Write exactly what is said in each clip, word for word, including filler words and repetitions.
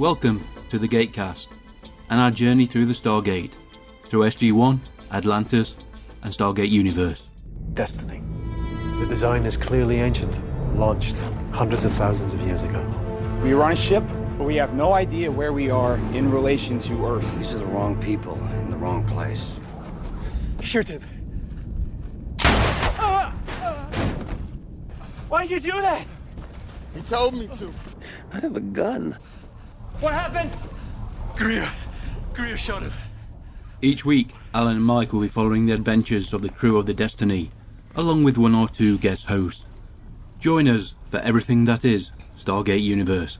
Welcome to the Gatecast and our journey through the Stargate, through S G one, Atlantis and Stargate Universe. Destiny. The design is clearly ancient, launched hundreds of thousands of years ago. We are on a ship, but we have no idea where we are in relation to Earth. These are the wrong people in the wrong place. Shoot it. Ah! Ah! Why'd you do that? He told me to. I have a gun. What happened? Greer. Greer shot him. Each week, Alan and Mike will be following the adventures of the crew of the Destiny, along with one or two guest hosts. Join us for everything that is Stargate Universe.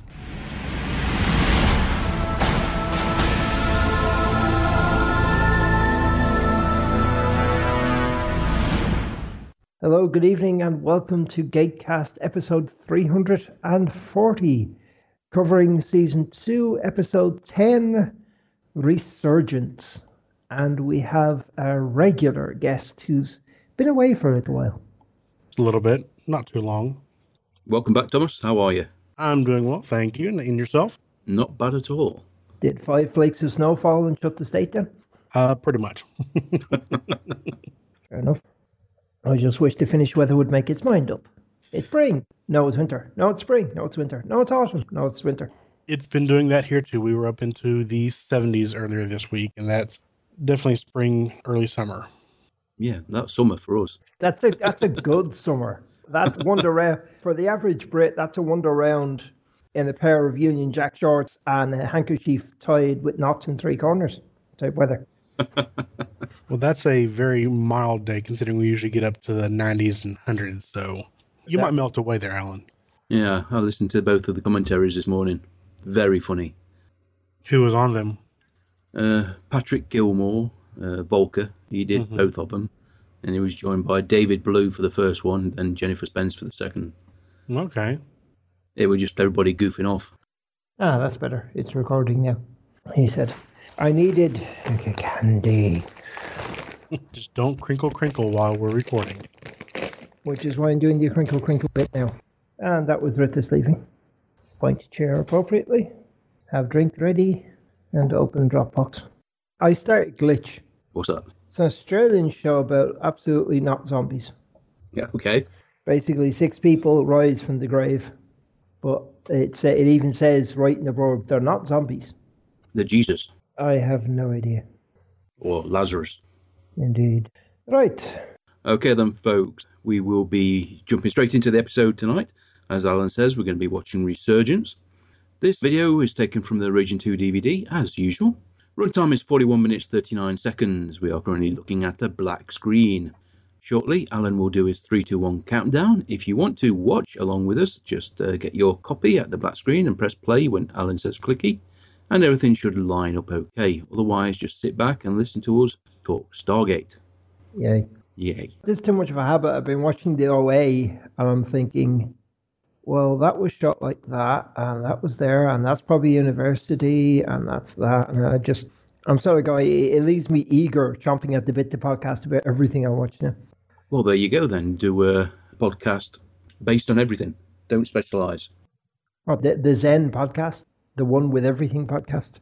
Hello, good evening, and welcome to Gatecast episode three hundred forty, covering season two, episode ten, Resurgence. And we have a regular guest who's been away for a little while. A little bit, not too long. Welcome back, Thomas. How are you? I'm doing well, thank you. And yourself? Not bad at all. Did five flakes of snow fall and shut the state down? Uh, pretty much. Fair enough. I just wish the Finnish weather would make its mind up. It's spring. No, it's winter. No, it's spring. No, it's winter. No, it's autumn. No, it's winter. It's been doing that here, too. We were up into the seventies earlier this week, and that's definitely spring, early summer. Yeah, that's summer for us. That's a, that's a good summer. That's wonder round. For the average Brit, that's a wander round in a pair of Union Jack shorts and a handkerchief tied with knots in three corners type weather. Well, that's a very mild day, considering we usually get up to the nineties and hundreds, so you yeah. might melt away there, Alan. Yeah, I listened to both of the commentaries this morning. Very funny. Who was on them? Uh, Patrick Gilmore, uh, Volker, he did mm-hmm. both of them, and he was joined by David Blue for the first one and Jennifer Spence for the second. Okay. It was just everybody goofing off. Ah, that's better. It's recording now, he said. I needed candy. Just don't crinkle crinkle while we're recording. Which is why I'm doing the crinkle crinkle bit now. And that was Ritta's leaving. Point chair appropriately. Have drink ready. And open Dropbox. I started Glitch. What's that? It's an Australian show about absolutely not zombies. Yeah, okay. Basically, six people rise from the grave. But it, it even says right in the blurb, they're not zombies. They're Jesus. I have no idea. Or Lazarus. Indeed. Right. Okay then, folks. We will be jumping straight into the episode tonight. As Alan says, we're going to be watching Resurgence. This video is taken from the Region two D V D, as usual. Runtime is forty-one minutes, thirty-nine seconds. We are currently looking at a black screen. Shortly, Alan will do his three, two, one countdown. If you want to watch along with us, just uh, get your copy at the black screen and press play when Alan says clicky. And everything should line up okay. Otherwise, just sit back and listen to us talk Stargate. Yay. Yay. There's too much of a habit. I've been watching the O A and I'm thinking, well, that was shot like that, and that was there, and that's probably university, and that's that. And I just, I'm sorry, guy, it leaves me eager, chomping at the bit to podcast about everything I watch now. Well, there you go then. Do a podcast based on everything. Don't specialise. Oh, the, the Zen podcast? The One With Everything podcast.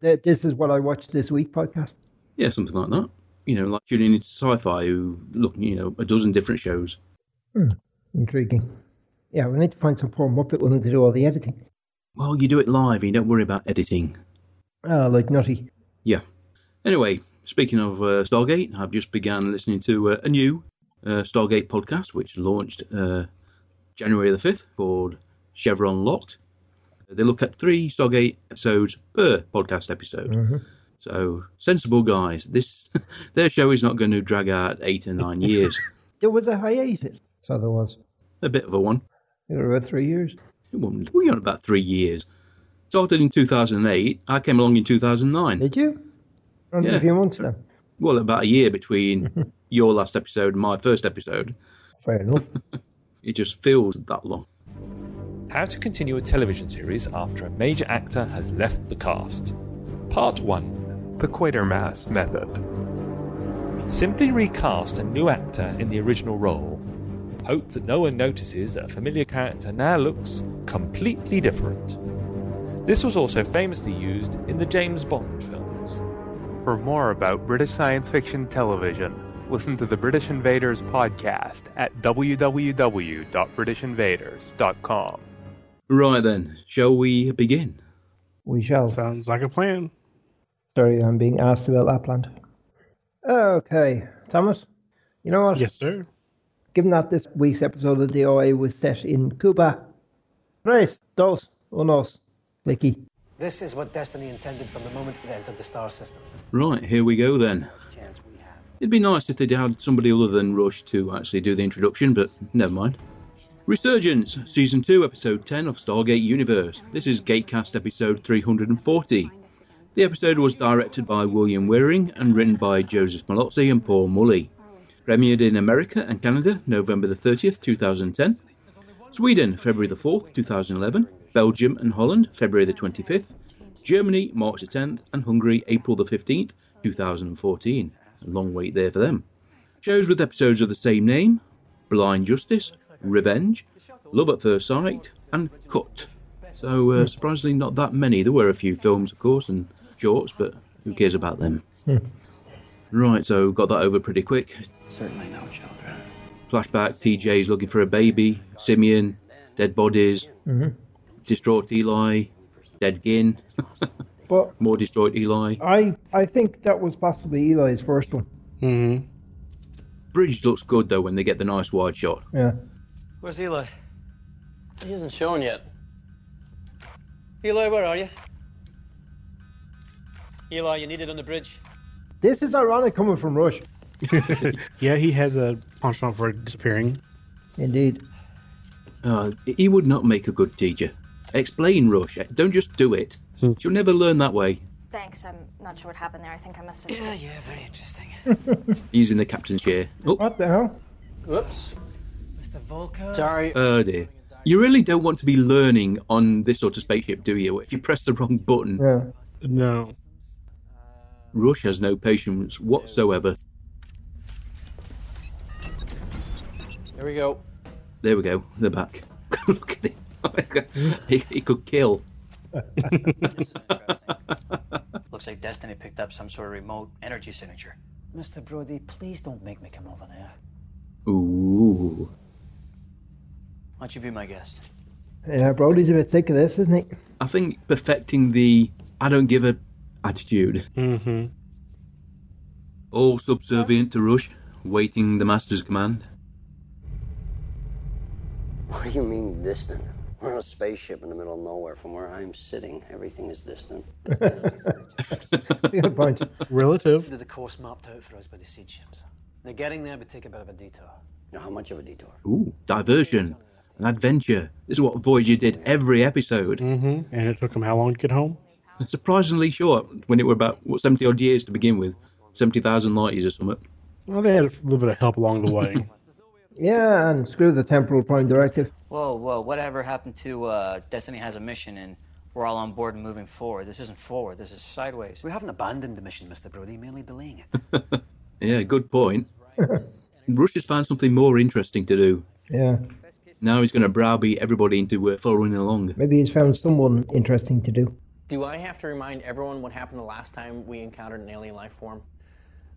This is what I watched this week podcast. Yeah, something like that. You know, like tuning into Sci-Fi, who look, you know, a dozen different shows. Hmm. Intriguing. Yeah, we need to find some poor Muppet one to do all the editing. Well, you do it live, you don't worry about editing. Ah, uh, like Nutty. Yeah. Anyway, speaking of uh, Stargate, I've just began listening to uh, a new uh, Stargate podcast, which launched uh, January the fifth, called Chevron Locked. They look at three Stargate episodes per podcast episode. Mm-hmm. So, sensible guys. This their show is not going to drag out eight or nine years. There was a hiatus. So there was. A bit of a one. It was about three years. It wasn't, we were about three years. Started in two thousand eight. I came along in two thousand nine. Did you? Only yeah. a few months then. Well, about a year between your last episode and my first episode. Fair enough. It just feels that long. How to continue a television series after a major actor has left the cast. Part one. The Quatermass Method. Simply recast a new actor in the original role. Hope that no one notices that a familiar character now looks completely different. This was also famously used in the James Bond films. For more about British science fiction television, listen to the British Invaders podcast at w w w dot british invaders dot com. Right then, shall we begin? We shall. Sounds like a plan. Sorry, I'm being asked about Lapland. Okay, Thomas, you know what? Yes, sir. Given that this week's episode of the O A was set in Cuba, tres, dos, unos, Licky. This is what Destiny intended from the moment it entered the star system. Right, here we go then. It'd be nice if they had somebody other than Rush to actually do the introduction, but never mind. Resurgence, Season two, Episode ten of Stargate Universe. This is Gatecast Episode three hundred forty. The episode was directed by William Wiering and written by Joseph Mallozzi and Paul Mullie. Premiered in America and Canada, November the thirtieth, two thousand ten. Sweden, February the fourth, two thousand eleven. Belgium and Holland, February the twenty-fifth. Germany, March the tenth. And Hungary, April the fifteenth, two thousand fourteen. A long wait there for them. Shows with episodes of the same name: Blind Justice, Revenge, Love at First Sight, and Cut. So uh, surprisingly not that many. There were a few films, of course, and shorts, but who cares about them? Hmm. Right, so got that over pretty quick. Certainly no children. Flashback, T J's looking for a baby, Simeon, dead bodies, mm-hmm. Distraught Eli, dead Gin. But more destroyed Eli. I, I think that was possibly Eli's first one. Mm-hmm. Bridge looks good, though, when they get the nice wide shot. Yeah. Where's Eli? He isn't shown yet. Eli, where are you? Eli, you need it on the bridge. This is ironic coming from Rush. Yeah, he has a penchant for disappearing. Indeed. Uh, he would not make a good teacher. Explain, Rush. Don't just do it. You'll never learn that way. Thanks, I'm not sure what happened there. I think I must have... Yeah, yeah, very interesting. He's in the captain's chair. Oh. What the hell? Whoops. Mister Volker. Sorry. Oh, dear. You really don't want to be learning on this sort of spaceship, do you? If you press the wrong button. Yeah. No. Rush has no patience whatsoever. There we go. There we go. They're back. Look at him. he, he could kill. Looks like Destiny picked up some sort of remote energy signature. Mister Brody, please don't make me come over there. Ooh. Why don't you be my guest? Yeah, Brody's a bit sick of this, isn't he? I think perfecting the I don't give a attitude. Mm-hmm. All subservient to Rush, waiting the master's command. What do you mean distant? We're on a spaceship in the middle of nowhere. From where I'm sitting, everything is distant. Good point. Relative. The course mapped out for us by the seed ships. They're getting there, but take a bit of a detour. Now, how much of a detour? Ooh, diversion, an adventure. This is what Voyager did every episode. Mm-hmm. And it took them how long to get home? Surprisingly short, when it were about what, seventy odd years to begin with, seventy thousand light years or something. Well, they had a little bit of help along the way. Yeah, and screw the temporal prime directive. Whoa, whoa, whatever happened to uh, Destiny has a mission and we're all on board and moving forward. This isn't forward, this is sideways. We haven't abandoned the mission, Mister Brody, merely delaying it. Yeah, good point. Rush has found something more interesting to do. Yeah. Now he's going to browbeat everybody into uh, following along. Maybe he's found someone interesting to do. Do I have to remind everyone what happened the last time we encountered an alien life form?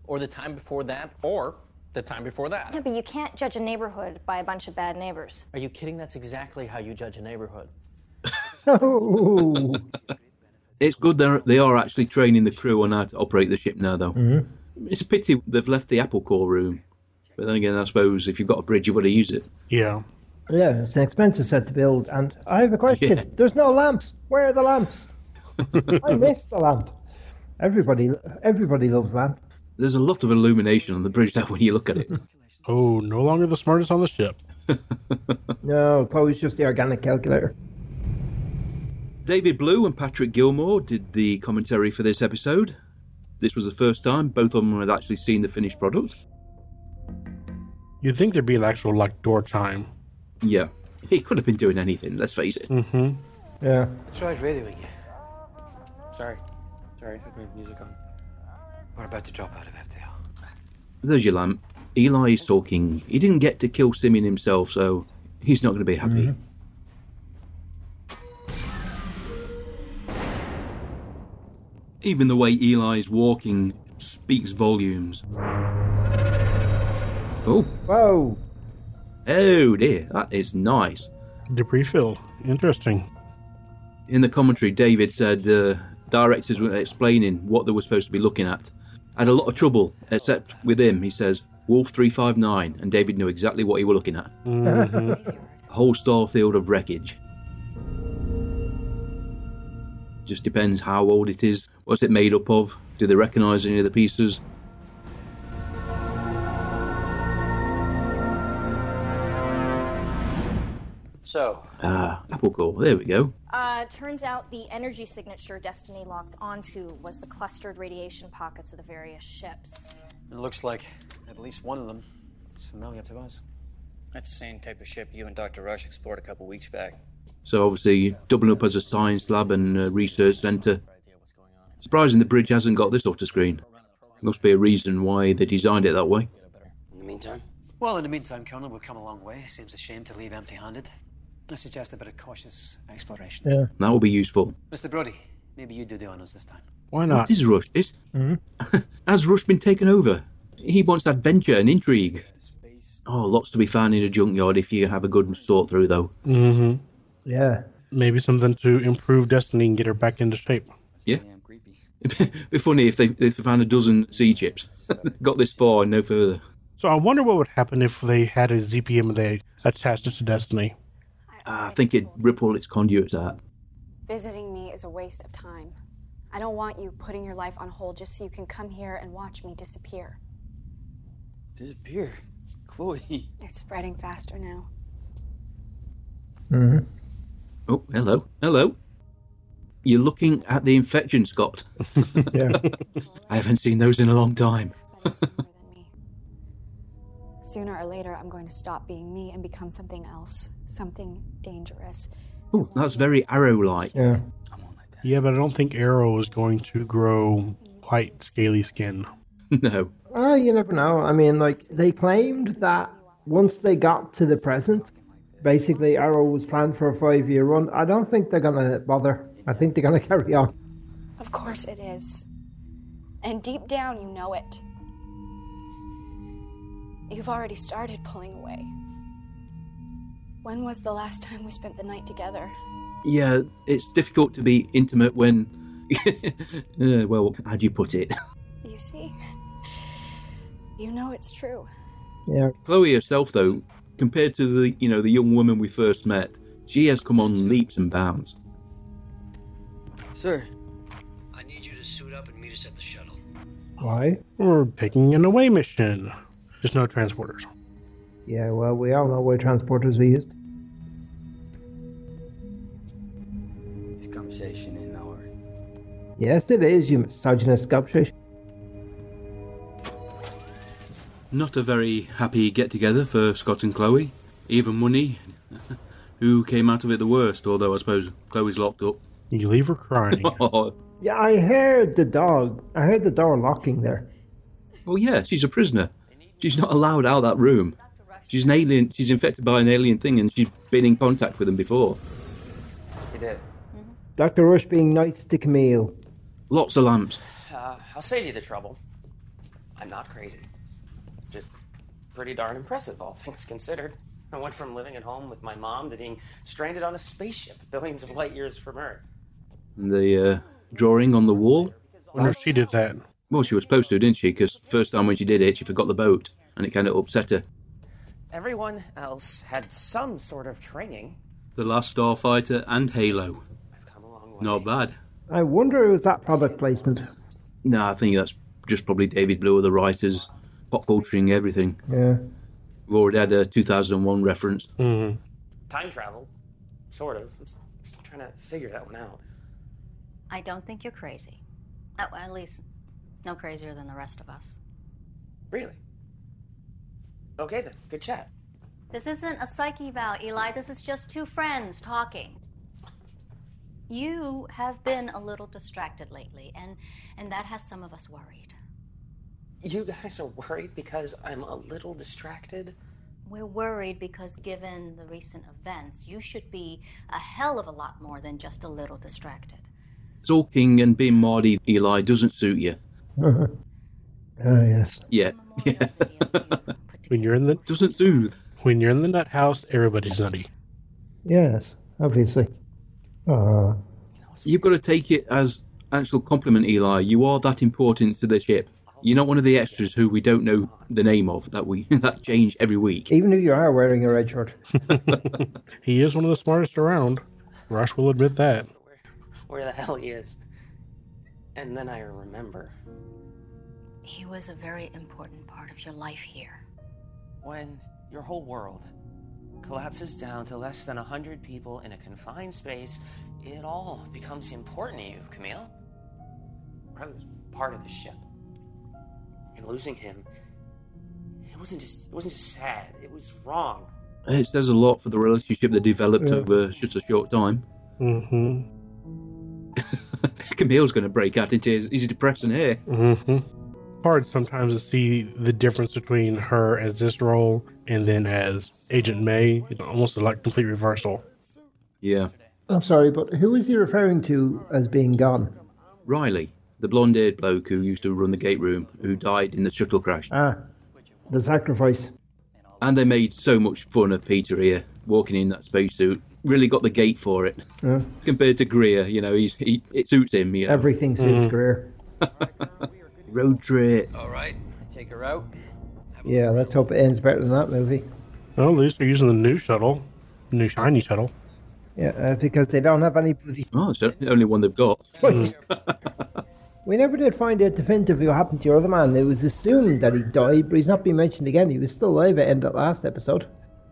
Or the time before that? Or... the time before that. No, but you can't judge a neighborhood by a bunch of bad neighbors. Are you kidding? That's exactly how you judge a neighborhood. Oh. It's good they are actually training the crew on how to operate the ship now, though. Mm-hmm. It's a pity they've left the apple core room. But then again, I suppose if you've got a bridge, you've got to use it. Yeah. Yeah, it's an expensive set to build. And I have a question. Yeah. There's no lamps. Where are the lamps? I miss the lamp. Everybody, everybody loves lamps. There's a lot of illumination on the bridge now when you look at it. Oh, no longer the smartest on the ship. No, Chloe's just the organic calculator. David Blue and Patrick Gilmore did the commentary for this episode. This was the first time both of them had actually seen the finished product. You'd think there'd be an actual, like, door time. Yeah. He could have been doing anything, let's face it. Mm-hmm. Yeah. I tried radioing you. Sorry. Sorry, I put music on. We're about to drop out of F T L. There's your lamp. Eli is talking. He didn't get to kill Simeon himself, so he's not going to be happy. Mm-hmm. Even the way Eli's walking speaks volumes. Oh. Whoa. Oh dear, that is nice. Debris fill. Interesting. In the commentary, David said the directors were explaining what they were supposed to be looking at. I had a lot of trouble, except with him, he says, Wolf three five nine, and David knew exactly what he was looking at. Mm-hmm. A whole starfield of wreckage. Just depends how old it is, what's it made up of, do they recognise any of the pieces? So. Ah, uh, apple core. There we go. Uh, turns out the energy signature Destiny locked onto was the clustered radiation pockets of the various ships. It looks like at least one of them is familiar to us. That's the same type of ship you and Doctor Rush explored a couple weeks back. So obviously doubling up as a science lab and uh, research centre. Surprising the bridge hasn't got this off the screen. Must be a reason why they designed it that way. In the meantime? Well, in the meantime, Colonel, we've come a long way. Seems a shame to leave empty-handed. I suggest a bit of cautious exploration. Yeah. That will be useful. Mister Brody, maybe you do the honours this time. Why not? What is Rush? This? Mm-hmm. Has Rush been taken over? He wants adventure and intrigue. Oh, lots to be found in a junkyard if you have a good sort through, though. Mm-hmm. Yeah. Maybe something to improve Destiny and get her back into shape. Yeah. It'd be funny if they, if they found a dozen sea chips. Got this far and no further. So I wonder what would happen if they had a Z P M and they attached it to Destiny. I think it'd rip all its conduits out. Visiting me is a waste of time. I don't want you putting your life on hold just so you can come here and watch me disappear. Disappear? Chloe. It's spreading faster now. Mm-hmm. Oh, hello. Hello. You're looking at the infection, Scott. Yeah. I haven't seen those in a long time. Sooner or later, I'm going to stop being me and become something else. Something dangerous. Oh, that's very Arrow-like. Yeah. Yeah, but I don't think Arrow is going to grow quite scaly skin. No. Uh, you never know. I mean, like, they claimed that once they got to the present, basically Arrow was planned for a five-year run. I don't think they're going to bother. I think they're going to carry on. Of course it is. And deep down, you know it. You've already started pulling away. When was the last time we spent the night together? Yeah, it's difficult to be intimate when... uh, well, how do you put it? You see? You know it's true. Yeah. Chloe herself, though, compared to the, you know, the young woman we first met, she has come on leaps and bounds. Sir, I need you to suit up and meet us at the shuttle. Why? We're picking an away mission. There's no transporters. Yeah, well, we all know what transporters we used. This conversation in our... Yes, it is, you misogynist gobshish. Not a very happy get-together for Scott and Chloe. Even Money, who came out of it the worst, although I suppose Chloe's locked up. You leave her crying. Yeah, I heard the dog. I heard the door locking there. Well, yeah, she's a prisoner. She's not allowed out of that room. She's an alien. She's infected by an alien thing, and she's been in contact with them before. He did. Mm-hmm. Doctor Rush being nice to Camille. Lots of lamps. Uh, I'll save you the trouble. I'm not crazy. Just pretty darn impressive, all things considered. I went from living at home with my mom to being stranded on a spaceship billions of light years from Earth. And the uh, drawing on the wall? I wonder if she did that. Well, she was supposed to, didn't she? Because first time when she did it, she forgot the boat, and it kind of upset her. Everyone else had some sort of training. The Last Starfighter and Halo. I've come a long way. Not bad. I wonder who was that product placement. No, I think that's just probably David Blue or the writers, pop culturing everything. Yeah. We've already had a two thousand one reference. Mm-hmm. Time travel, sort of. I'm still trying to figure that one out. I don't think you're crazy. At, at least, no crazier than the rest of us. Really? Okay then, good chat. This isn't a psyche eval, Eli. This is just two friends talking. You have been a little distracted lately, and, and that has some of us worried. You guys are worried because I'm a little distracted? We're worried because given the recent events, you should be a hell of a lot more than just a little distracted. Talking and being Marty Eli doesn't suit you. Oh, yes. Yeah. yeah. When you're in the... Doesn't soothe. When you're in the nut house, everybody's nutty. Yes, obviously. Uh, You've got to take it as actual compliment, Eli. You are that important to the ship. You're not one of the extras who we don't know the name of, that we that change every week. Even if you are wearing a red shirt. He is one of the smartest around. Rush will admit that. Where the hell he is. And then I remember. He was a very important part of your life here. When your whole world collapses down to less than a hundred people in a confined space, it all becomes important to you, Camille. Riley was part of the ship. And losing him, it wasn't just it wasn't just sad, it was wrong. It says a lot for the relationship that developed yeah. over such a short time. Mm-hmm. Camille's going to break out into his, he's depressing here. Mm-hmm. Hard sometimes to see the difference between her as this role and then as Agent May. It's almost a like complete reversal. Yeah. I'm sorry, but who is he referring to as being gone? Riley, the blonde-haired bloke who used to run the gate room, who died in the shuttle crash. Ah, the sacrifice. And they made so much fun of Peter here, walking in that spacesuit. Really got the gate for it. Yeah. Compared to Greer, you know, he's he, it suits him. You know. Everything suits mm. Greer. Road trip. All right, take her out. Yeah, let's hope it ends better than that movie. Well, at least they're using the new shuttle, new shiny shuttle. Yeah, uh, because they don't have any bloody... Oh, it's the only one they've got. We never did find out definitively what happened to your other man. It was assumed that he died, but he's not been mentioned again. He was still alive at the end of last episode.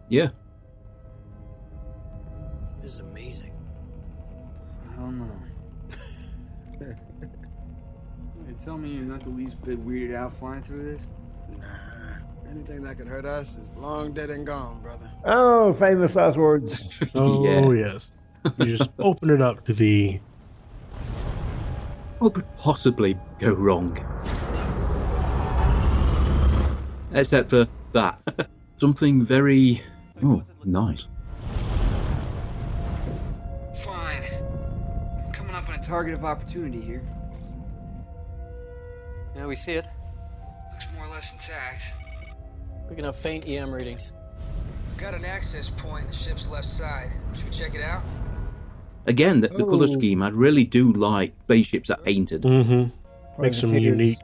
Yeah. This is amazing. I don't know. Tell me you're not the least bit weirded out flying through this? Nah. Anything that could hurt us is long dead and gone, brother. Oh, famous last words. Oh, yeah. Yes. You just open it up to the... What could possibly go wrong? Except for that. Something very... Oh, nice. Fine. I'm coming up on a target of opportunity here. Now we see it. Looks more or less intact. Picking up faint E M readings. We've got an access point in the ship's left side. Should we check it out? Again, the, the colour scheme, I really do like spaceships that painted. Mm-hmm. Makes them unique.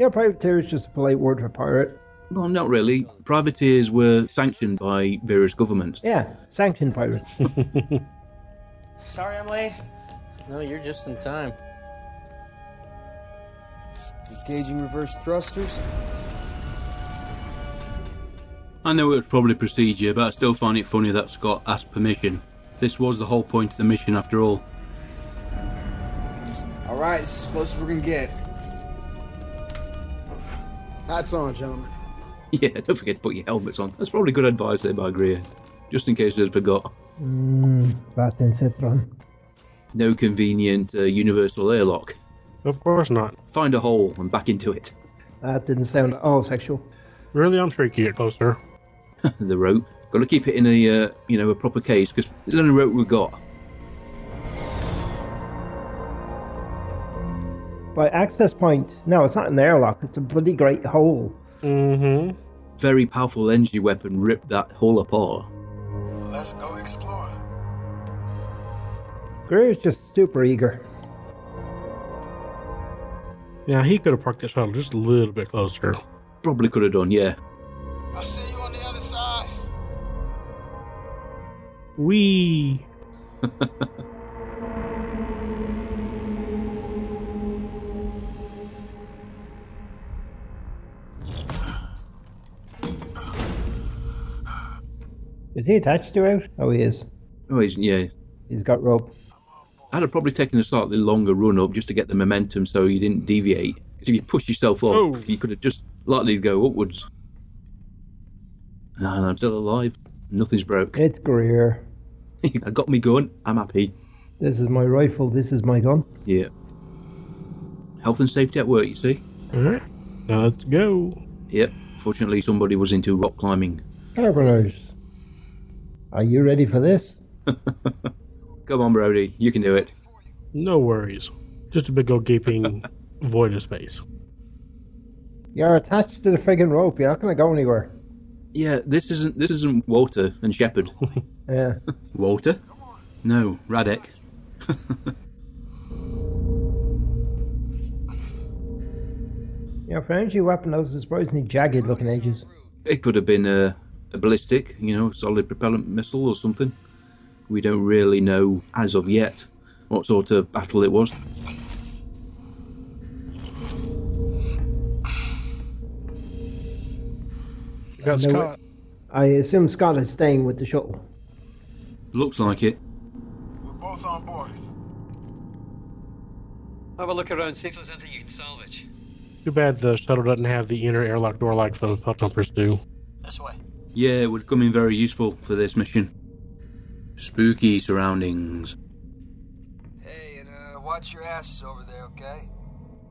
Yeah, privateer is just a polite word for pirate. Well, not really. Privateers were sanctioned by various governments. Yeah, sanctioned pirates. Sorry I'm late. No, you're just in time. Engaging reverse thrusters. I know it was probably procedure, but I still find it funny that Scott asked permission. This was the whole point of the mission after all. Alright, this is as close as we're gonna get. Hats on, gentlemen. Yeah, don't forget to put your helmets on. That's probably good advice there by Greer. Just in case they'd forgot. Mmm, Baton Citron. No convenient uh, universal airlock. Of course not. Find a hole and back into it. That didn't sound at all sexual. Really, I'm sure you can get closer. The rope. Got to keep it in a, uh, you know, a proper case, because it's the only rope we've got. By access point. No, it's not an airlock. It's a bloody great hole. Mm-hmm. Very powerful energy weapon ripped that hole apart. Let's go explore. Greer's just super eager. Yeah, he could have parked that shuttle just a little bit closer. Probably could have done, yeah. I'll see you on the other side. Wee. Is he attached to it? Oh, he is. Oh, he's, yeah. He's got rope. I'd have probably taken a slightly longer run up just to get the momentum so you didn't deviate. If you push yourself up, oh. you could have just likely go upwards. And I'm still alive. Nothing's broke. It's Greer. I got me gun. I'm happy. This is my rifle. This is my gun. Yeah. Health and safety at work, you see. All right. Now let's go. Yep. Fortunately, somebody was into rock climbing. Carboners. Are you ready for this? Come on, Brody, you can do it. No worries. Just a big old gaping void of space. You're attached to the friggin' rope. You're not going to go anywhere. Yeah, this isn't this isn't Walter and Shepard. Yeah. Walter? No, Radek. Your energy weapon, those are surprisingly jagged looking edges. It could have been a, a ballistic, you know, solid propellant missile or something. We don't really know, as of yet, what sort of battle it was. Got Scott. I assume Scott is staying with the shuttle. Looks like it. We're both on board. Have a look around, see if there's anything you can salvage. Too bad the shuttle doesn't have the inner airlock door like those hot jumpers do. This way. Yeah, it would come in very useful for this mission. Spooky surroundings. Hey, and uh, watch your asses over there, okay?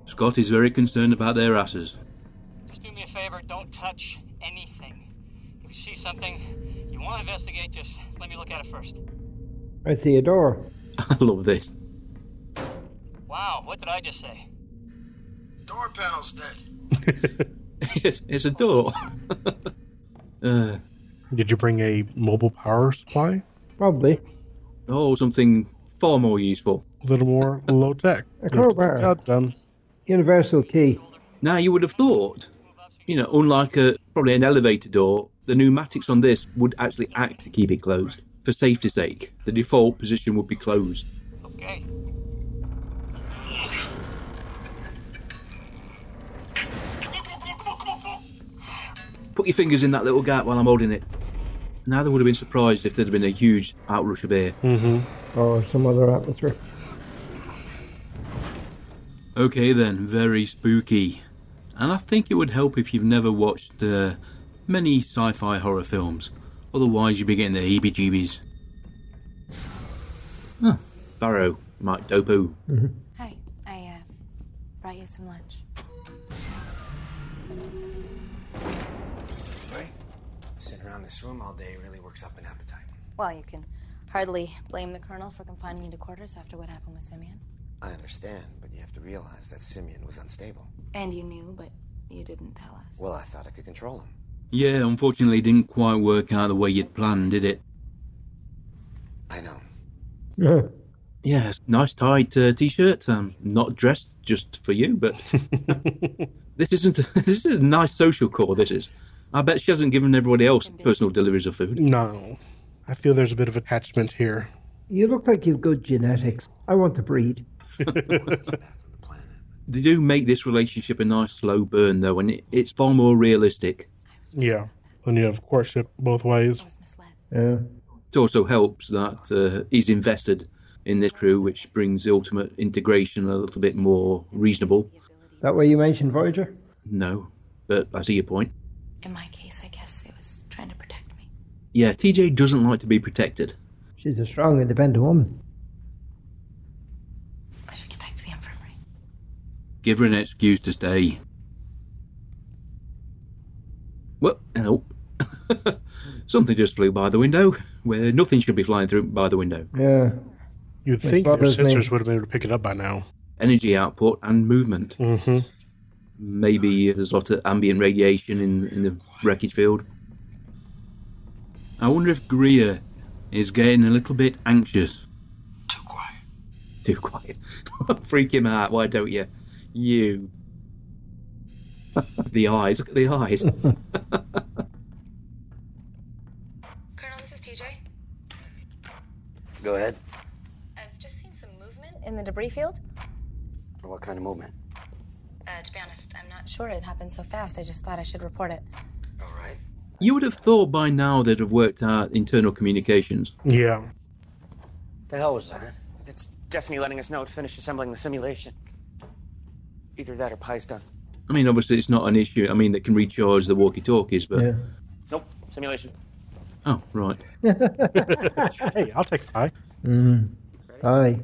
Scott is very concerned about their asses. Just do me a favor, don't touch anything. If you see something you want to investigate, just let me look at it first. I see a door. I love this. Wow, what did I just say? Door panel's dead. it's, it's a door. uh, Did you bring a mobile power supply? Probably. Oh, something far more useful. A little more low-tech. A crowbar. Universal key. Now, you would have thought, you know, unlike a, probably an elevator door, the pneumatics on this would actually act to keep it closed. For safety's sake, the default position would be closed. Okay. Put your fingers in that little gap while I'm holding it. Now they would have been surprised if there had been a huge outrush of air. Mm-hmm. Or some other atmosphere. Okay then, very spooky. And I think it would help if you've never watched uh, many sci-fi horror films. Otherwise you'd be getting the heebie-jeebies. Huh. Barrow, Mike Dopu. Mm-hmm. Hi, I uh, brought you some lunch. Sitting around this room all day really works up an appetite. Well, you can hardly blame the Colonel for confining you to quarters after what happened with Simeon. I understand, but you have to realize that Simeon was unstable. And you knew, but you didn't tell us. Well, I thought I could control him. Yeah, unfortunately, it didn't quite work out the way you'd planned, did it? I know. Yeah. Yes, nice tied uh, t-shirt. Um, not dressed just for you, but this isn't. A, this is a nice social call. This is. I bet she hasn't given everybody else personal deliveries of food. No, I feel there's a bit of attachment here. You look like you've got genetics. I want to breed. They do make this relationship a nice slow burn, though, and it, it's far more realistic. Yeah, and you have courtship both ways. Yeah. It also helps that uh, he's invested in this crew, which brings the ultimate integration a little bit more reasonable. That way you mentioned Voyager? No, but I see your point. In my case, I guess it was trying to protect me. Yeah, T J doesn't like to be protected. She's a strong, independent woman. I should get back to the infirmary. Give her an excuse to stay. Well, hello. Something just flew by the window, where nothing should be flying through by the window. Yeah. You'd think your sensors would have been able to pick it up by now. Energy output and movement. Mm-hmm. Maybe there's a lot of ambient radiation in, in the wreckage field. I wonder if Greer is getting a little bit anxious. Too quiet. Too quiet. Freak him out, why don't you? You. The eyes, look at the eyes. Colonel, this is T J. Go ahead. I've just seen some movement in the debris field. What kind of movement? Uh, to be honest, I'm not sure it happened so fast. I just thought I should report it. All right. You would have thought by now they'd have worked out internal communications. Yeah. The hell was that? It's Destiny letting us know it finished assembling the simulation. Either that or Pi's done. I mean, obviously it's not an issue. I mean, they can recharge the walkie-talkies, but... Yeah. Nope. Simulation. Oh, right. Hey, I'll take Pi. Mm. Pi.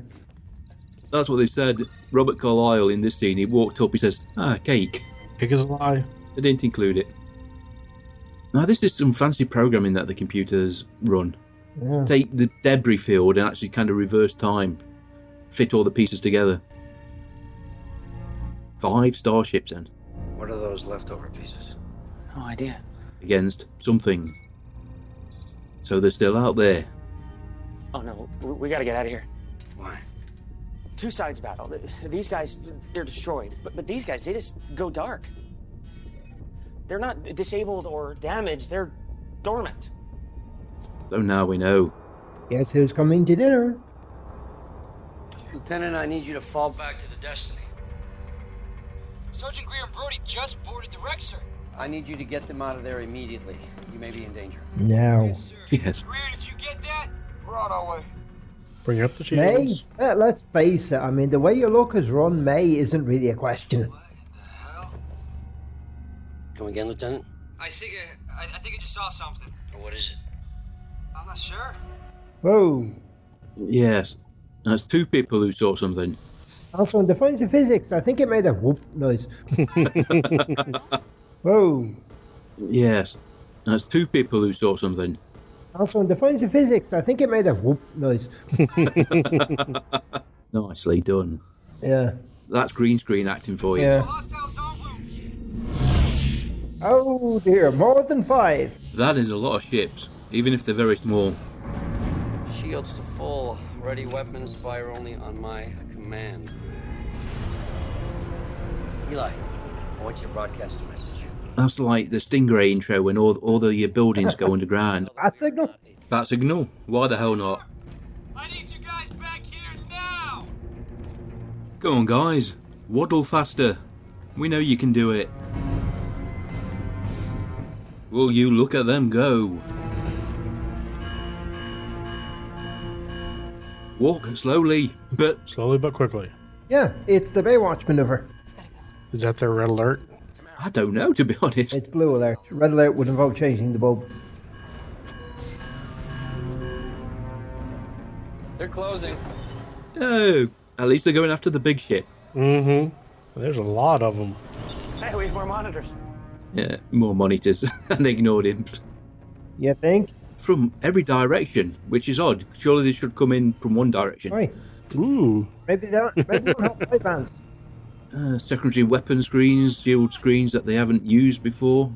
That's what they said. Robert Carlyle in this scene, he walked up, he says, ah, cake. Big as a lie. They didn't include it. Now, this is some fancy programming that the computers run. Yeah. Take the debris field and actually kind of reverse time. fit all the pieces together. Five starships, then. What are those leftover pieces? No idea. Against something. So they're still out there. Oh, no. We, we gotta get out of here. Why? Two sides battle. These guys, they're destroyed. But, but these guys, they just go dark. They're not disabled or damaged. They're dormant. So now we know. Guess who's coming to dinner? Lieutenant, I need you to fall back to the Destiny. Sergeant Greer and Brody just boarded the wreck, sir. I need you to get them out of there immediately. You may be in danger. No. Yes, sir. Yes. Greer, did you get that? We're on our way. Bring up the shields. May, uh, let's face it. I mean, the way your locker's run, May, isn't really a question. What the hell? Come again, Lieutenant? I think I, I, I think I just saw something. What is it? I'm not sure. Whoa. Yes. That's two people who saw something. Also, in defense of physics, I think it made a whoop noise. Whoa. Yes. That's two people who saw something. Also, in defense of physics, I think it made a whoop noise. Nicely done. Yeah. That's green screen acting for you. Yeah. Oh dear, more than five. That is a lot of ships, even if they're very small. Shields to full. Ready weapons, fire only on my command. Eli, I want you to broadcast a message. That's like the Stingray intro when all all the, your buildings go underground. Bat signal? Bat signal? Why the hell not? I need you guys back here now! Go on, guys. Waddle faster. We know you can do it. Will you look at them go? Walk slowly, but... Slowly but quickly. Yeah, it's the Baywatch maneuver. Is that their red alert? I don't know, to be honest. It's blue alert. Red alert would involve changing the bulb. They're closing. Oh, at least they're going after the big ship. Mm-hmm. There's a lot of them. Hey, we have more monitors. Yeah, more monitors. And they ignored him. You think? From every direction, which is odd. Surely they should come in from one direction. Right. Ooh. Maybe they don't, maybe they don't have pipe bands. Uh, secondary weapon screens, shield screens that they haven't used before.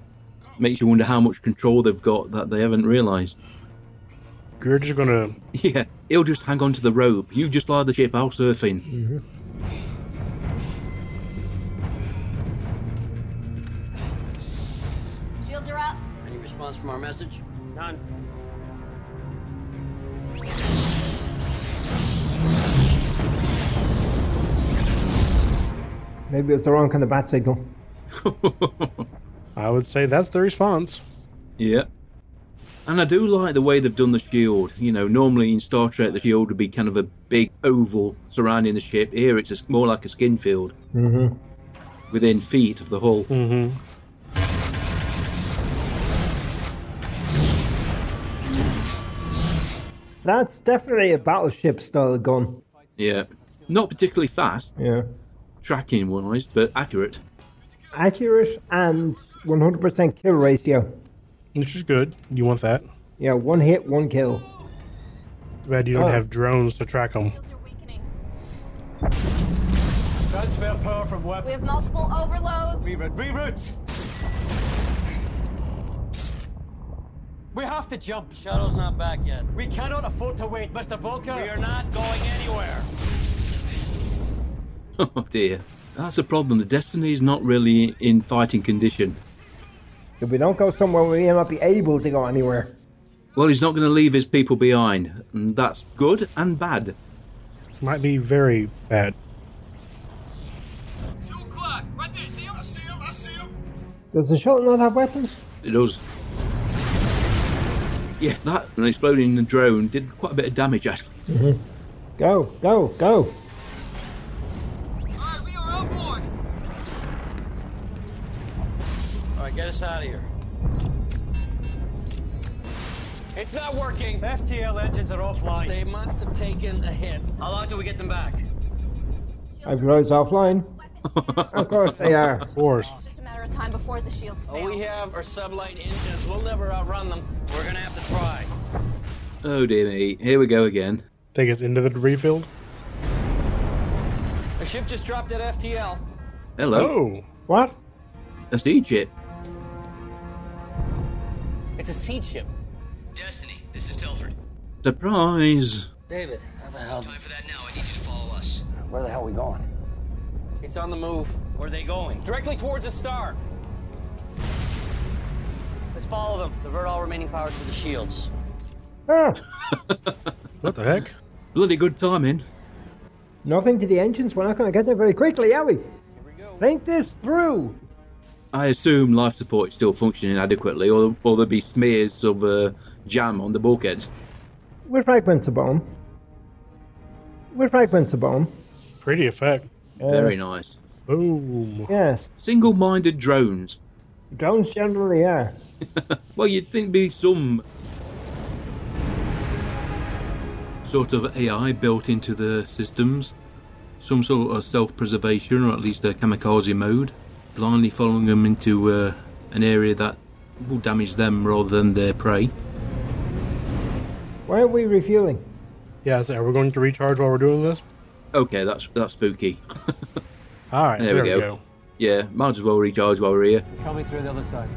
Makes you wonder how much control they've got that they haven't realised. You're just gonna... Yeah, he'll just hang on to the rope. You just fly the ship out surfing. Mm-hmm. Shields are up. Any response from our message? None. Maybe it's the wrong kind of bat signal. I would say that's the response. Yeah. And I do like the way they've done the shield. You know, normally in Star Trek, the shield would be kind of a big oval surrounding the ship. Here it's a, more like a skin field. Mm-hmm. Within feet of the hull. Mm-hmm. That's definitely a battleship-style gun. Yeah. Not particularly fast. Yeah. Tracking-wise, but accurate. Accurate and one hundred percent kill ratio. Which is good. You want that. Yeah, one hit, one kill. Glad you don't oh. have drones to track them. Transfer power from weapons. We have multiple overloads. Reroute, reroute! We have to jump. The shuttle's not back yet. We cannot afford to wait, Mister Volker. We are not going anywhere. Oh dear. That's a problem. The Destiny is not really in fighting condition. If we don't go somewhere, we may not be able to go anywhere. Well, he's not going to leave his people behind. And that's good and bad. Might be very bad. Two o'clock. Right there. See him? I see him. I see him. Does the shuttle not have weapons? It does. Yeah, that and exploding the drone did quite a bit of damage, actually. Mm-hmm. Go, go, go! Alright, we are on board! Alright, get us out of here. It's not working! F T L engines are offline. They must have taken a hit. How long do we get them back? I've rose offline. Of course they are. Of course. Matter of time before the shields fail. All we have are sublight engines. We'll never outrun them. We're gonna have to try. Oh dear me. Here we go again. Take us into the debris field. A ship just dropped at F T L. Hello. Oh, what? A siege ship. It's a siege ship. Destiny, this is Telford. Surprise. David, how the hell? Time for that now. I need you to follow us. Where the hell are we going? It's on the move. Where are they going? Directly towards a star. Let's follow them. Divert all remaining power to the shields. Ah. What the heck? Bloody good timing. Nothing to the engines. We're not going to get there very quickly, are we? Here we go. Think this through. I assume life support is still functioning adequately, or, or there'll be smears of uh, jam on the bulkheads. We're fragments of bomb. We're fragments of bomb. Pretty effect. Very uh, nice. Boom. Yes. Single-minded drones. Drones generally are. Well, you'd think be some sort of A I built into the systems, some sort of self-preservation, or at least a kamikaze mode, blindly following them into uh, an area that will damage them rather than their prey. Why are we refueling? Yeah, so are we going to recharge while we're doing this? Okay, that's that's spooky. All right, there, there we go. go. Yeah, might as well recharge while we're here. Coming through the other side.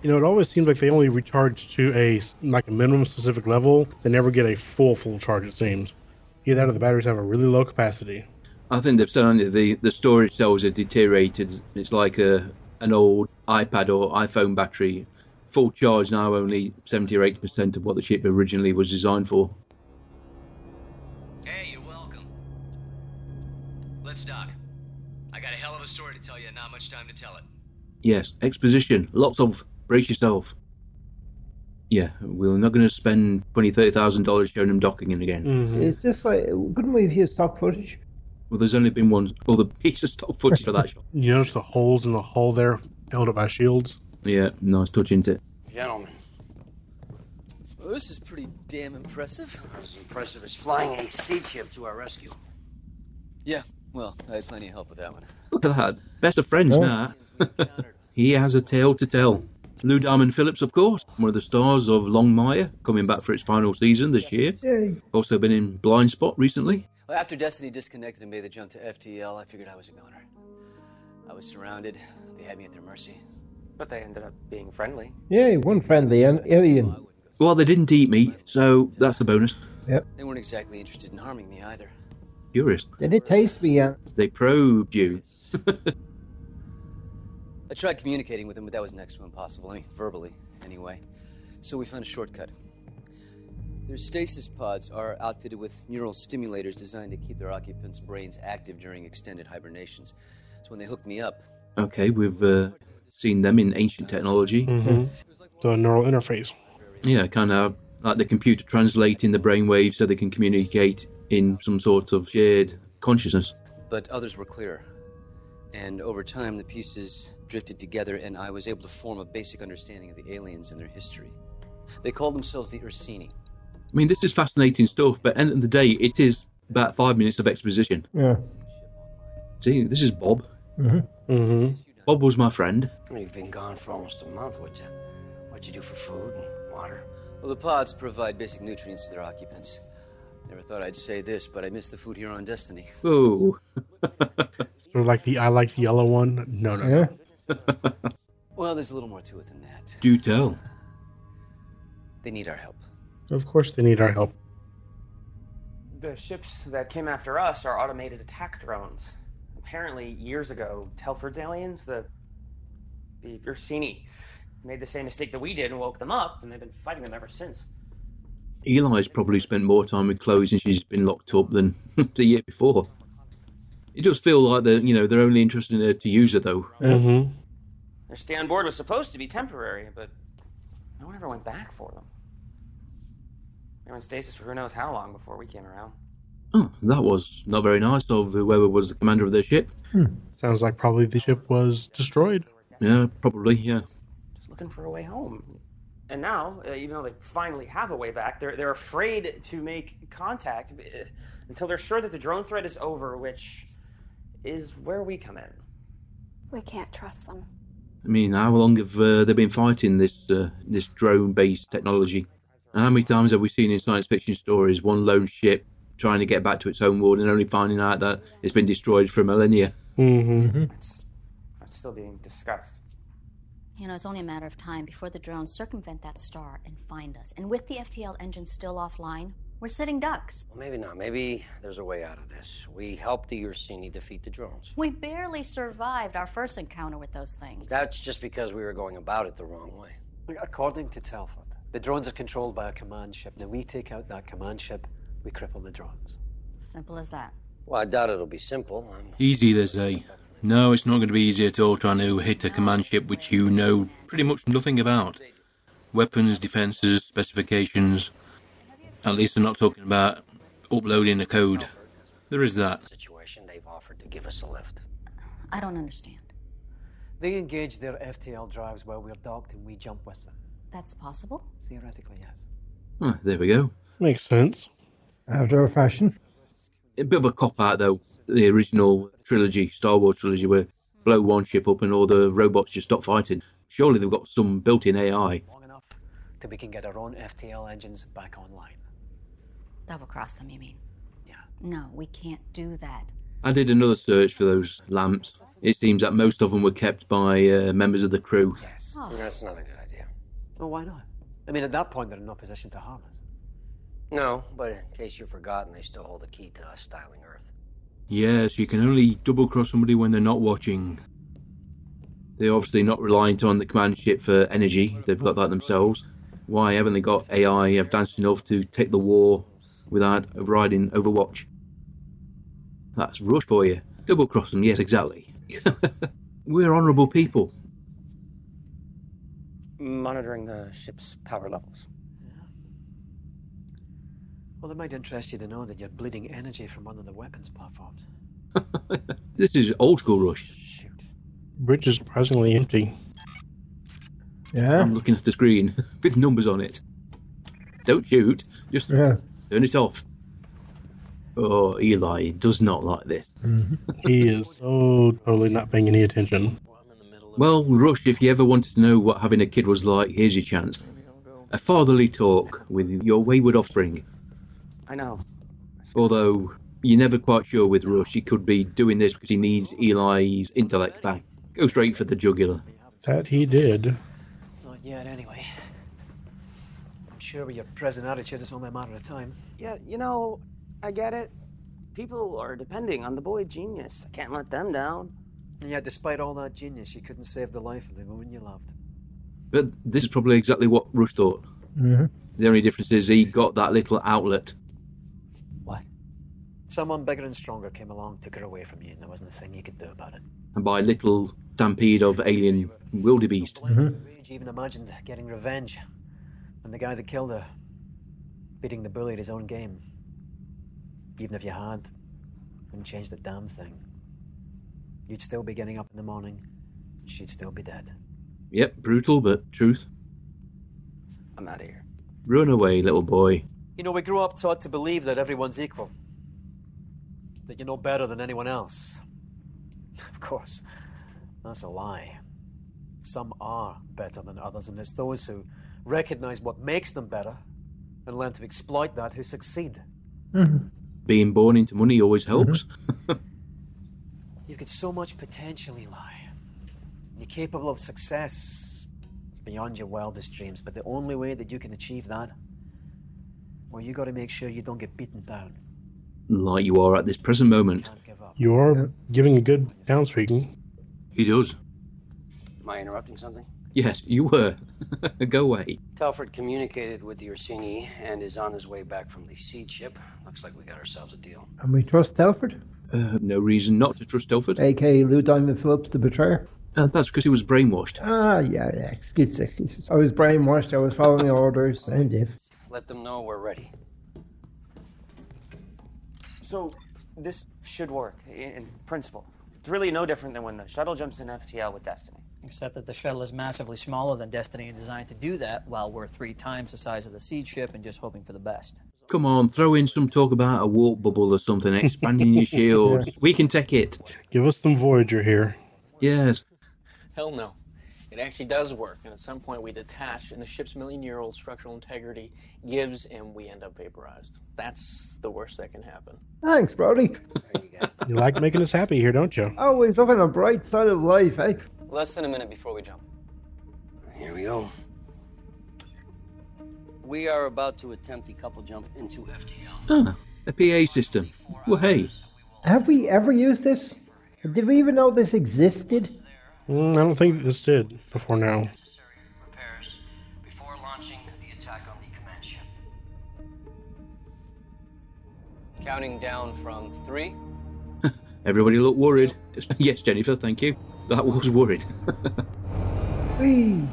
You know, it always seems like they only recharge to a like a minimum specific level. They never get a full full charge. It seems either that or the batteries have a really low capacity. I think they've certainly the the storage cells are deteriorated. It's like a an old iPad or iPhone battery. Full charge now only seventy or eighty percent of what the ship originally was designed for. Hey, you're welcome. Let's dock. I got a hell of a story to tell you, and not much time to tell it. Yes, exposition. Lots of. Brace yourself. Yeah, we're not going to spend twenty thousand dollars, thirty thousand dollars showing them docking in again. Mm-hmm. It's just like, couldn't we have used stock footage? Well, there's only been one other piece of stock footage for that shot. You notice the holes in the hull there, held up by shields? Yeah, nice touch, isn't it? Gentlemen. Well, this is pretty damn impressive. This is impressive as flying a siege ship to our rescue. Yeah, well, I had plenty of help with that one. Look at that. Best of friends oh. now. He has a tale to tell. Lou Diamond Phillips, of course, one of the stars of Longmire, coming back for its final season this year. Also been in Blindspot recently. Well, after Destiny disconnected and made the jump to F T L, I figured I was a goner. I was surrounded. They had me at their mercy. But they ended up being friendly. Yeah, one friendly alien. Well, they didn't eat me, so that's a bonus. Yep. They weren't exactly interested in harming me either. Curious. Did it taste me? Uh... They probed you. I tried communicating with him, but that was next to impossible. I mean, verbally, anyway. So we found a shortcut. Their stasis pods are outfitted with neural stimulators designed to keep their occupants' brains active during extended hibernations. So when they hooked me up... Okay, we've uh, seen them in ancient technology. Mm-hmm. The neural interface. Yeah, kind of like the computer translating the brainwaves so they can communicate in some sort of shared consciousness. But others were clearer. And over time, the pieces drifted together, and I was able to form a basic understanding of the aliens and their history. They called themselves the Ursini. I mean, this is fascinating stuff, but at the end of the day, it is about five minutes of exposition. Yeah. See, this is Bob. Mm-hmm. Mm-hmm. Bob was my friend. You've been gone for almost a month. What'd you, what'd you do for food and water? Well, the pods provide basic nutrients to their occupants. Never thought I'd say this, but I miss the food here on Destiny. Oh. Sort of like the I like the yellow one? No, no, yeah. no. Well, there's a little more to it than that. Do tell. They need our help. Of course they need our help. The ships that came after us are automated attack drones. Apparently, years ago, Telford's aliens, the, the Ursini, made the same mistake that we did and woke them up, and they've been fighting them ever since. Eli's probably spent more time with Chloe since she's been locked up than the year before. It does feel like they're, you know, they're only interested in her to use her, though. Mm-hmm. Their stay on board was supposed to be temporary, but no one ever went back for them. They were in stasis for who knows how long before we came around. Oh, that was not very nice of whoever was the commander of their ship. Hmm. Sounds like probably the ship was destroyed. Yeah, probably, yeah. Just looking for a way home. And now, even though they finally have a way back, they're they're afraid to make contact until they're sure that the drone threat is over, which is where we come in. We can't trust them. I mean, how long have uh, they been fighting this uh, this drone-based technology? And how many times have we seen in science fiction stories one lone ship trying to get back to its own world and only finding out that it's been destroyed for millennia. Mm-hmm. It's, it's still being discussed. You know, it's only a matter of time before the drones circumvent that star and find us. And with the F T L engine still offline, we're sitting ducks. Well, maybe not. Maybe there's a way out of this. We helped the Ursini defeat the drones. We barely survived our first encounter with those things. That's just because we were going about it the wrong way. According to Telford, the drones are controlled by a command ship. Now we take out that command ship, we cripple the drones. Simple as that. Well, I doubt it'll be simple. I'm... Easy, they say. No, it's not going to be easy at all trying to hit a command ship which you know pretty much nothing about. Weapons, defences, specifications. At least they're not talking about uploading a code. There is that. Situation they've offered to give us a lift. I don't understand. They engage their F T L drives while we're docked and we jump with them. That's possible? Theoretically, yes. Ah, there we go. Makes sense. After a fashion. A bit of a cop-out, though. The original trilogy, Star Wars trilogy, where blow one ship up and all the robots just stop fighting. Surely they've got some built-in A I. Long enough till we can get our own F T L engines back online. Double-cross them, you mean? Yeah. No, we can't do that. I did another search for those lamps. It seems that most of them were kept by uh, members of the crew. Yes, oh. That's not a good idea. Well, why not? I mean, at that point, they're in no position to harm us. No, but in case you've forgotten, they still hold the key to us styling Earth. Yes, you can only double-cross somebody when they're not watching. They're obviously not reliant on the command ship for energy. They've got that themselves. Why haven't they got A I advanced enough to take the war without overriding Overwatch? That's Rush for you. Double-cross them, yes, exactly. We're honourable people. Monitoring the ship's power levels. Well, it might interest you to know that you're bleeding energy from one of the weapons platforms. This is old school Rush. Shoot. Bridge is surprisingly empty. Yeah. I'm looking at the screen with numbers on it. Don't shoot. Just yeah. Turn it off. Oh, Eli does not like this. He is so totally not paying any attention. Well, Rush, if you ever wanted to know what having a kid was like, here's your chance. A fatherly talk with your wayward offspring. I know. Although, you're never quite sure with Rush. He could be doing this because he needs Eli's intellect back. Go straight for the jugular. That he did. Not yet, anyway. I'm sure with your present attitude, it's only a matter of time. Yeah, you know, I get it. People are depending on the boy genius. I can't let them down. And yet, despite all that genius, you couldn't save the life of the woman you loved. But this is probably exactly what Rush thought. Mm-hmm. The only difference is he got that little outlet. Someone bigger and stronger came along, took her away from you, and there wasn't a thing you could do about it. And by little stampede of alien wildebeest. Mm-hmm. You even imagined getting revenge on the guy that killed her, beating the bully at his own game. Even if you had, wouldn't change the damn thing. You'd still be getting up in the morning, and she'd still be dead. Yep, brutal, but truth. I'm out of here. Run away, little boy. You know, we grew up taught to believe that everyone's equal. That you're no better than anyone else. Of course, that's a lie. Some are better than others, and it's those who recognize what makes them better and learn to exploit that who succeed. Mm-hmm. Being born into money always helps. Mm-hmm. You've got so much potential, Eli. You're capable of success beyond your wildest dreams, but the only way that you can achieve that, well, you got to make sure you don't get beaten down. Like you are at this present moment. You are giving a good down speaking. He does. Am I interrupting something? Yes, you were. Go away. Telford communicated with the Ursini and is on his way back from the seed ship. Looks like we got ourselves a deal. Can we trust Telford? Uh, no reason not to trust Telford. A K A Lou Diamond Phillips, the betrayer. Uh, that's because he was brainwashed. Ah, yeah, yeah. Excuse excuses. I was brainwashed. I was following orders. And if let them know we're ready. So, this should work, in principle. It's really no different than when the shuttle jumps in F T L with Destiny. Except that the shuttle is massively smaller than Destiny and designed to do that, while we're three times the size of the seed ship and just hoping for the best. Come on, throw in some talk about a warp bubble or something, expanding your shields. We can take it. Give us some Voyager here. Yes. Hell no. It It actually does work, and at some point we detach, and the ship's million-year-old structural integrity gives, and we end up vaporized. That's the worst that can happen. Thanks, Brody. You, you like making us happy here, don't you? Always look on the bright side of life, eh? Less than a minute before we jump. Here we go. We are about to attempt a couple jump into F T L. Ah, a P A system. Well, hey. Have we ever used this? Did we even know this existed? Mm, I don't think this did before now. Repairs before launching the attack on the command ship. Counting down from three. Everybody look worried. Yes, Jennifer, thank you. That was worried. Three.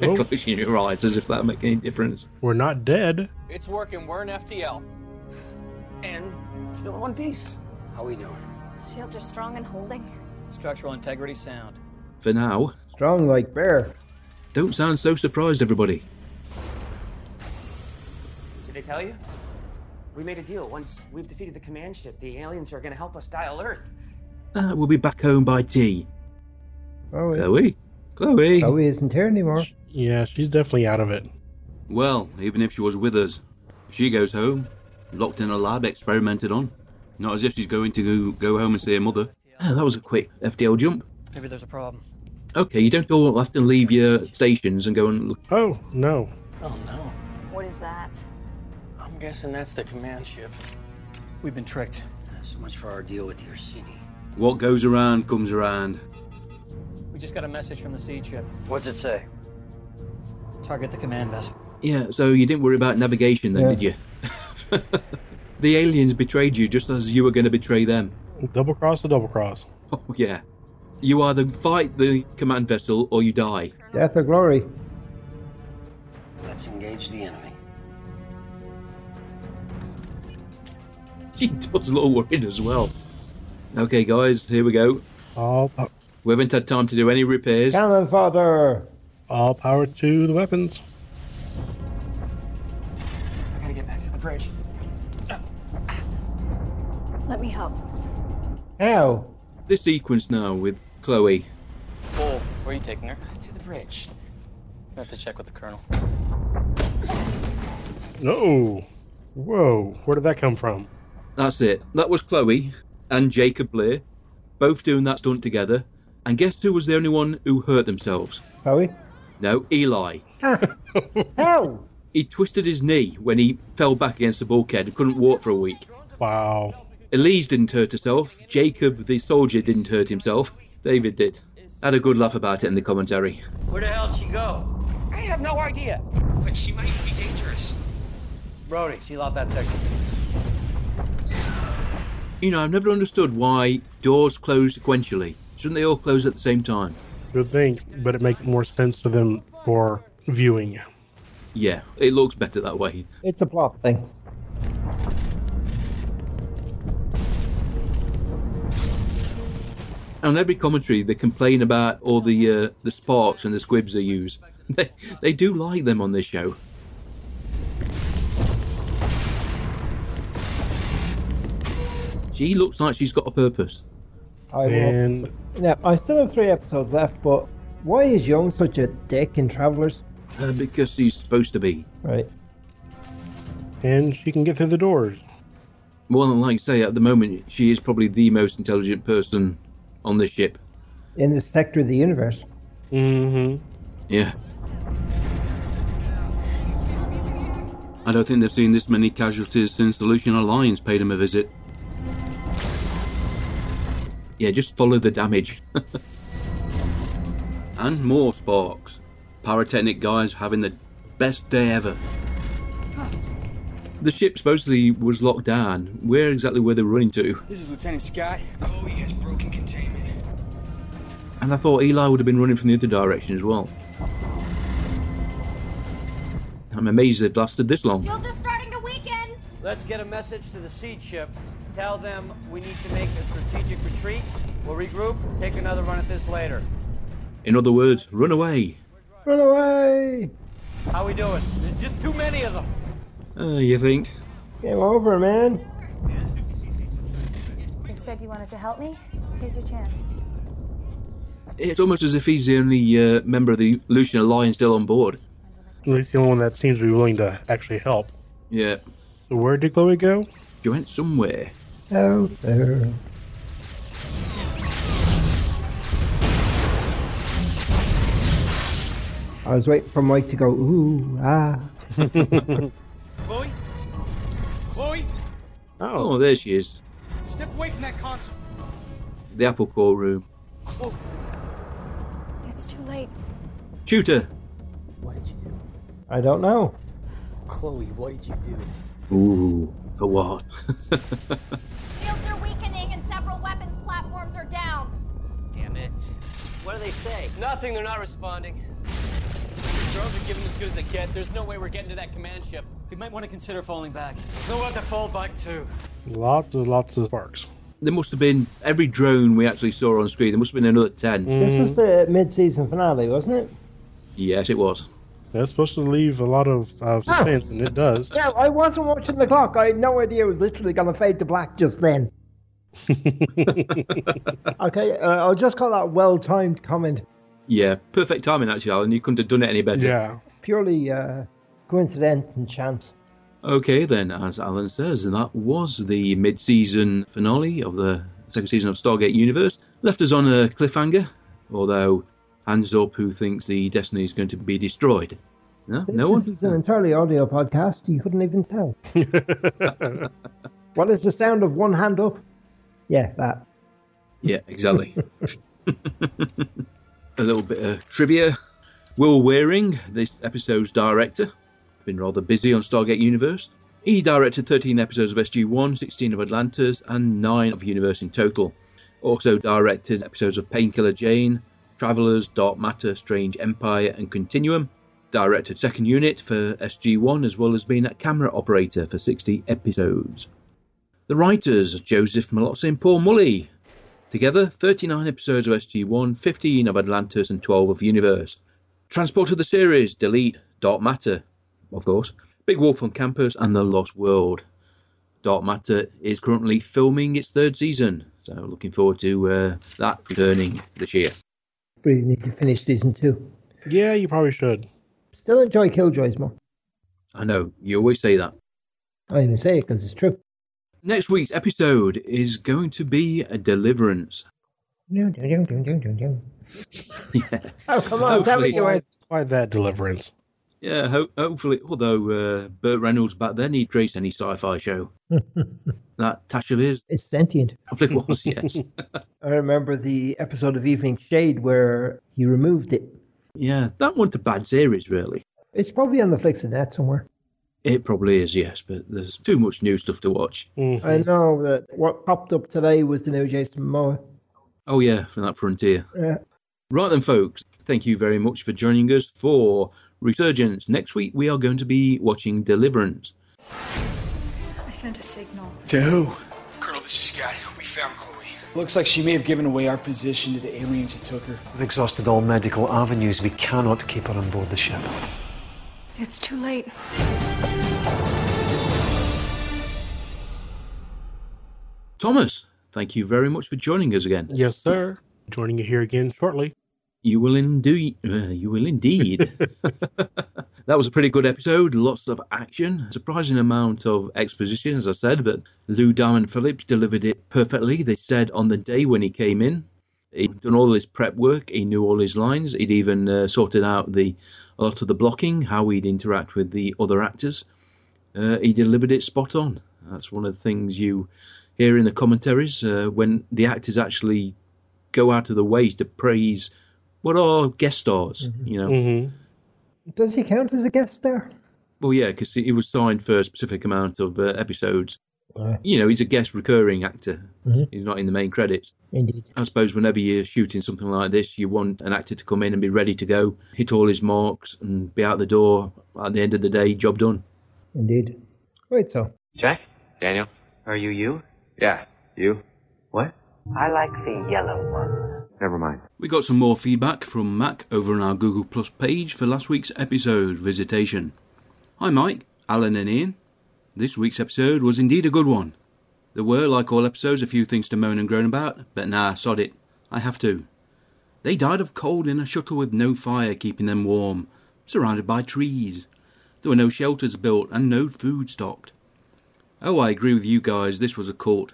Closing your eyes as if that make any difference. We're not dead. It's working. We're in F T L. And still in one piece. How we doing? Shields are strong and holding. Structural integrity sound. For now. Strong like bear. Don't sound so surprised, everybody. Did I tell you? We made a deal. Once we've defeated the command ship, the aliens are going to help us dial Earth. Uh, we'll be back home by tea. Chloe. Chloe. Chloe. Chloe isn't here anymore. She, yeah, she's definitely out of it. Well, even if she was with us, if she goes home, locked in a lab, experimented on. Not as if she's going to go home and see her mother. Oh, that was a quick F T L jump. Maybe there's a problem. Okay, you don't all have to leave your stations and go and look. Oh, no. Oh, no. What is that? I'm guessing that's the command ship. We've been tricked. So much for our deal with the Ursini. What goes around comes around. We just got a message from the seed ship. What's it say? Target the command vessel. Yeah, so you didn't worry about navigation then, yeah. Did you? The aliens betrayed you just as you were going to betray them. Double cross or double cross? Oh, yeah. You either fight the command vessel or you die. Death or glory. Let's engage the enemy. She does a little worried as well. Okay, guys, here we go. All po- we haven't had time to do any repairs. Cannon fodder! All power to the weapons. I gotta get back to the bridge. Let me help. How? This sequence now with Chloe. Bull, where are you taking her? To the bridge. I have to check with the colonel. No. Whoa. Where did that come from? That's it. That was Chloe and Jacob Blair, both doing that stunt together. And guess who was the only one who hurt themselves? Chloe? No, Eli. How? He twisted his knee when he fell back against the bulkhead and couldn't walk for a week. Wow. Elise didn't hurt herself. Jacob, the soldier, didn't hurt himself. David did. Had a good laugh about it in the commentary. Where the hell'd she go? I have no idea. But she might be dangerous. Brody, she loved that technique. You know, I've never understood why doors close sequentially. Shouldn't they all close at the same time? Good thing, but it makes more sense to them for viewing. Yeah, it looks better that way. It's a plot thing. On every commentary, they complain about all the uh, the sparks and the squibs they use. They, they do like them on this show. She looks like she's got a purpose. I and... Now, I still have three episodes left, but why is Young such a dick in Travellers? Uh, because he's supposed to be. Right. And she can get through the doors. Well, like I say, at the moment, she is probably the most intelligent person on this ship. In this sector of the universe. Mm-hmm. Yeah. I don't think they've seen this many casualties since the Lucian Alliance paid them a visit. Yeah, just follow the damage. And more sparks. Pyrotechnic guys having the best day ever. The ship supposedly was locked down. Where exactly were they running to? This is Lieutenant Scott. Chloe has broken containment. And I thought Eli would have been running from the other direction as well. I'm amazed they've lasted this long. Shields are starting to weaken! Let's get a message to the seed ship. Tell them we need to make a strategic retreat. We'll regroup, take another run at this later. In other words, run away. Run away! How we doing? There's just too many of them. Uh, you think? Game over, man. You said you wanted to help me? Here's your chance. it's almost as if he's the only uh, member of the Lucian Alliance still on board. Well, he's the only one that seems to be willing to actually help. Yeah. So where did Chloe go? She went somewhere. Out there. I was waiting for Mike to go, ooh, ah. Chloe? Chloe? Oh, there she is. Step away from that console. The apple core room. Chloe. It's too late. Shoot her. What did you do? I don't know. Chloe, what did you do? Ooh, for what? Fields are weakening and several weapons platforms are down. Damn it. What do they say? Nothing, they're not responding. Drones are giving as good as they get. There's no way we're getting to that command ship. We might want to consider falling back. There's nowhere to fall back to. Lots and lots of sparks. There must have been, every drone we actually saw on screen, there must have been another ten. Mm. This was the mid-season finale, wasn't it? Yes, it was. That's supposed to leave a lot of uh, suspense, oh. and it does. Yeah, I wasn't watching the clock. I had no idea it was literally going to fade to black just then. Okay, uh, I'll just call that well-timed comment. Yeah, perfect timing, actually, Alan. You couldn't have done it any better. Yeah. Purely uh, coincidence and chance. Okay, then, as Alan says, that was the mid-season finale of the second season of Stargate Universe. Left us on a cliffhanger, although hands up who thinks the Destiny is going to be destroyed. No, this no one? This is an entirely audio podcast. You couldn't even tell. What is the sound of one hand up? Yeah, that. Yeah, exactly. A little bit of trivia. Will Wiering, this episode's director, been rather busy on Stargate Universe. He directed thirteen episodes of S G one, sixteen of Atlantis, and nine of Universe in total. Also directed episodes of Painkiller Jane, Travellers, Dark Matter, Strange Empire, and Continuum. Directed second unit for S G one, as well as being a camera operator for sixty episodes. The writers, Joseph Mallozzi and Paul Mullie. Together, thirty-nine episodes of S G one, fifteen of Atlantis, and twelve of Universe. Transport of the series, delete, Dark Matter, of course, Big Wolf on Campus, and The Lost World. Dark Matter is currently filming its third season, so looking forward to uh, that returning this year. Really need to finish season two. Yeah, you probably should. Still enjoy Killjoys more. I know, you always say that. I even say it because it's true. Next week's episode is going to be a Deliverance. No, no, no, no, no, no. Yeah. Oh, come on, tell me why, why that Deliverance. Yeah, ho- hopefully, although uh, Burt Reynolds back then, he'd graced any sci-fi show. That touch of his. It's sentient. Probably was, yes. I remember the episode of Evening Shade where he removed it. Yeah, that one's a bad series, really. It's probably on the Flixanet somewhere. It probably is, yes, but there's too much new stuff to watch. Mm-hmm. I know that what popped up today was the new Jason Momoa. Oh, yeah, from that Frontier. Yeah. Right then, folks, thank you very much for joining us for Resurgence. Next week, we are going to be watching Deliverance. I sent a signal. To who? Colonel, this is Sky. We found Chloe. Looks like she may have given away our position to the aliens who took her. We've exhausted all medical avenues. We cannot keep her on board the ship. It's too late. Thomas, thank you very much for joining us again. Yes, sir. Joining you here again shortly. You will indeed. Uh, you will indeed. That was a pretty good episode. Lots of action. Surprising amount of exposition, as I said, but Lou Diamond Phillips delivered it perfectly. They said on the day when he came in, he'd done all his prep work. He knew all his lines. He'd even uh, sorted out the a lot of the blocking, how he'd interact with the other actors. Uh, he delivered it spot on. That's one of the things you hear in the commentaries uh, when the actors actually go out of the way to praise what are guest stars. Mm-hmm. You know, mm-hmm. Does he count as a guest star? Well, yeah, because he was signed for a specific amount of uh, episodes. You know, he's a guest recurring actor. Mm-hmm. He's not in the main credits. Indeed. I suppose whenever you're shooting something like this, you want an actor to come in and be ready to go, hit all his marks, and be out the door at the end of the day, job done. Indeed. Right, so. Jack? Daniel? Are you you? Yeah, you. What? I like the yellow ones. Never mind. We got some more feedback from Mac over on our Google Plus page for last week's episode, Visitation. Hi, Mike, Alan and Ian. This week's episode was indeed a good one. There were, like all episodes, a few things to moan and groan about, but nah, sod it. I have to. They died of cold in a shuttle with no fire keeping them warm, surrounded by trees. There were no shelters built and no food stocked. Oh, I agree with you guys, this was a cult.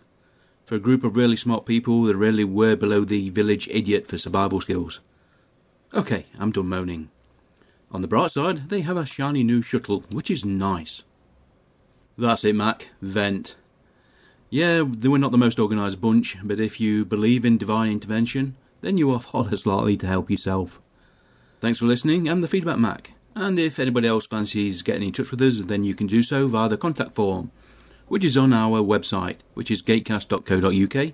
For a group of really smart people, they really were below the village idiot for survival skills. Okay, I'm done moaning. On the bright side, they have a shiny new shuttle, which is nice. That's it, Mac. Vent. Yeah, they were not the most organised bunch, but if you believe in divine intervention, then you are far less likely to help yourself. Thanks for listening and the feedback, Mac. And if anybody else fancies getting in touch with us, then you can do so via the contact form, which is on our website, which is gatecast dot co dot U K,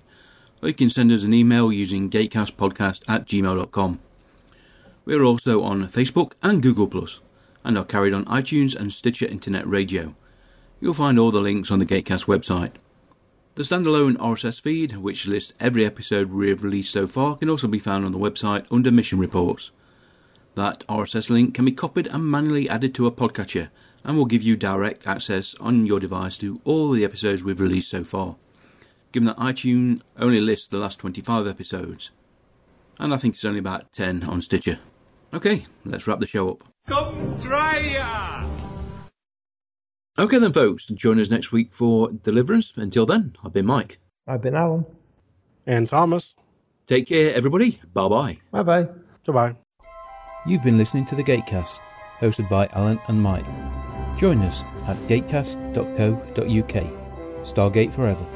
or you can send us an email using gatecastpodcast at gmail dot com. We are also on Facebook and Google plus, and are carried on iTunes and Stitcher Internet Radio. You'll find all the links on the Gatecast website. The standalone R S S feed, which lists every episode we have released so far, can also be found on the website under Mission Reports. That R S S link can be copied and manually added to a podcatcher, and will give you direct access on your device to all the episodes we've released so far, given that iTunes only lists the last twenty-five episodes. And I think it's only about ten on Stitcher. Okay, let's wrap the show up. Come try ya! Okay then, folks, join us next week for Deliverance. Until then, I've been Mike. I've been Alan. And Thomas. Take care, everybody. Bye-bye. Bye-bye. Goodbye. You've been listening to The Gatecast, hosted by Alan and Mike. Join us at gatecast dot co dot U K. Stargate forever.